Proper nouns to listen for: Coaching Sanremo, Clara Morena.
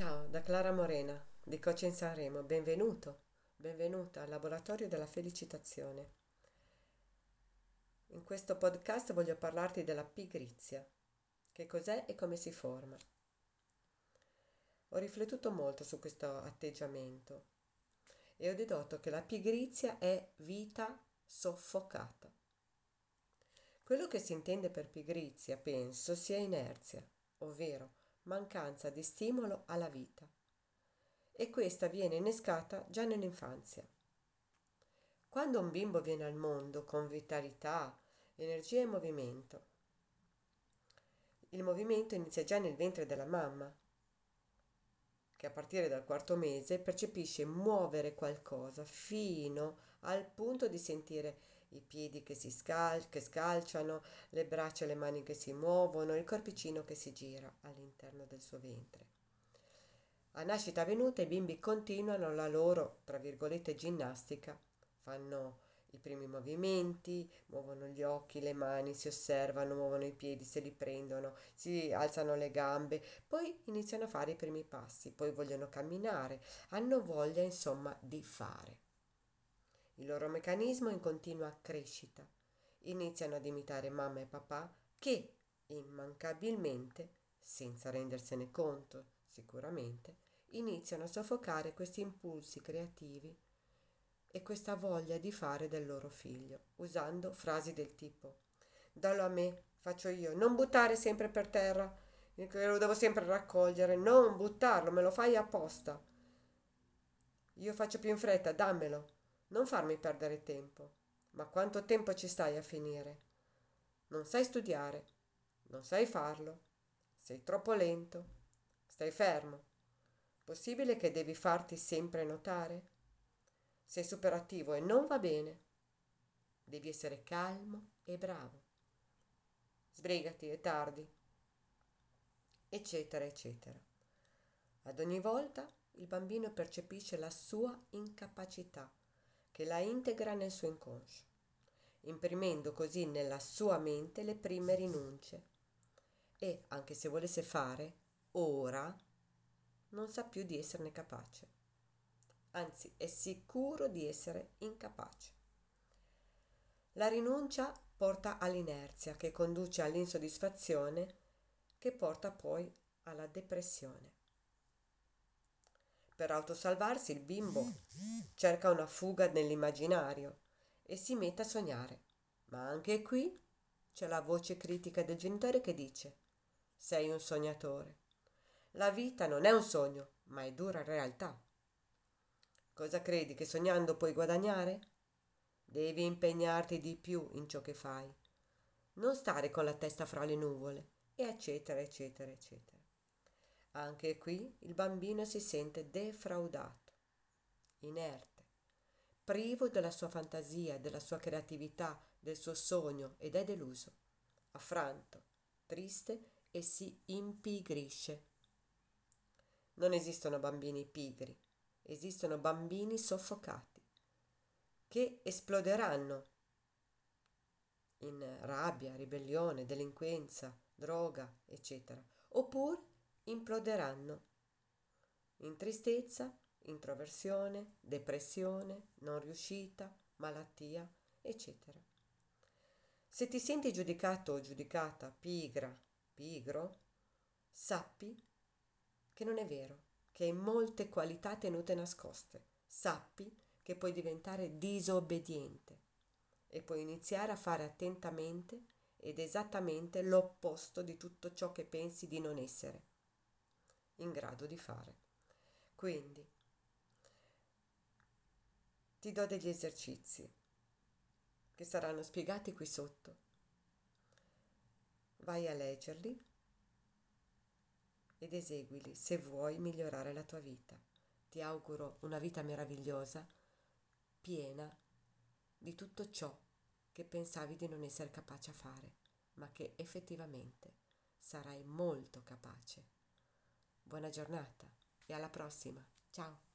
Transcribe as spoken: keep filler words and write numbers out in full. Ciao, da Clara Morena di Coaching Sanremo, benvenuto, benvenuta al Laboratorio della Felicitazione. In questo podcast voglio parlarti della pigrizia, che cos'è e come si forma. Ho riflettuto molto su questo atteggiamento e ho dedotto che la pigrizia è vita soffocata. Quello che si intende per pigrizia, penso, sia inerzia, ovvero mancanza di stimolo alla vita, e questa viene innescata già nell'infanzia. Quando un bimbo viene al mondo con vitalità, energia e movimento, il movimento inizia già nel ventre della mamma, che a partire dal quarto mese percepisce muovere qualcosa fino al punto di sentire i piedi che si scal- che scalciano, le braccia e le mani che si muovono, il corpicino che si gira all'interno del suo ventre. A nascita avvenuta i bimbi continuano la loro, tra virgolette, ginnastica, fanno i primi movimenti, muovono gli occhi, le mani, si osservano, muovono i piedi, se li prendono, si alzano le gambe, poi iniziano a fare i primi passi, poi vogliono camminare, hanno voglia insomma di fare. Il loro meccanismo è in continua crescita. Iniziano ad imitare mamma e papà che, immancabilmente, senza rendersene conto sicuramente, iniziano a soffocare questi impulsi creativi e questa voglia di fare del loro figlio, usando frasi del tipo «Dallo a me, faccio io, non buttare sempre per terra, lo devo sempre raccogliere, non buttarlo, me lo fai apposta, io faccio più in fretta, dammelo». Non farmi perdere tempo, ma quanto tempo ci stai a finire? Non sai studiare, non sai farlo, sei troppo lento, stai fermo. Possibile che devi farti sempre notare? Sei superattivo e non va bene. Devi essere calmo e bravo. Sbrigati, è tardi, eccetera, eccetera. Ad ogni volta il bambino percepisce la sua incapacità, che la integra nel suo inconscio, imprimendo così nella sua mente le prime rinunce e, anche se volesse fare, ora non sa più di esserne capace, anzi è sicuro di essere incapace. La rinuncia porta all'inerzia, che conduce all'insoddisfazione, che porta poi alla depressione. Per autosalvarsi il bimbo cerca una fuga nell'immaginario e si mette a sognare. Ma anche qui c'è la voce critica del genitore che dice «Sei un sognatore. La vita non è un sogno, ma è dura realtà. Cosa credi che sognando puoi guadagnare? Devi impegnarti di più in ciò che fai. Non stare con la testa fra le nuvole» e eccetera, eccetera, eccetera. Anche qui il bambino si sente defraudato, inerte, privo della sua fantasia, della sua creatività, del suo sogno ed è deluso, affranto, triste e si impigrisce. Non esistono bambini pigri, esistono bambini soffocati che esploderanno in rabbia, ribellione, delinquenza, droga, eccetera, oppure imploderanno in tristezza, introversione, depressione, non riuscita, malattia, eccetera. Se ti senti giudicato o giudicata, pigra, pigro, sappi che non è vero, che hai molte qualità tenute nascoste. Sappi che puoi diventare disobbediente e puoi iniziare a fare attentamente ed esattamente l'opposto di tutto ciò che pensi di non essere in grado di fare. Quindi ti do degli esercizi che saranno spiegati qui sotto. Vai a leggerli ed eseguili se vuoi migliorare la tua vita. Ti auguro una vita meravigliosa, piena di tutto ciò che pensavi di non essere capace a fare, ma che effettivamente sarai molto capace. Buona giornata e alla prossima. Ciao!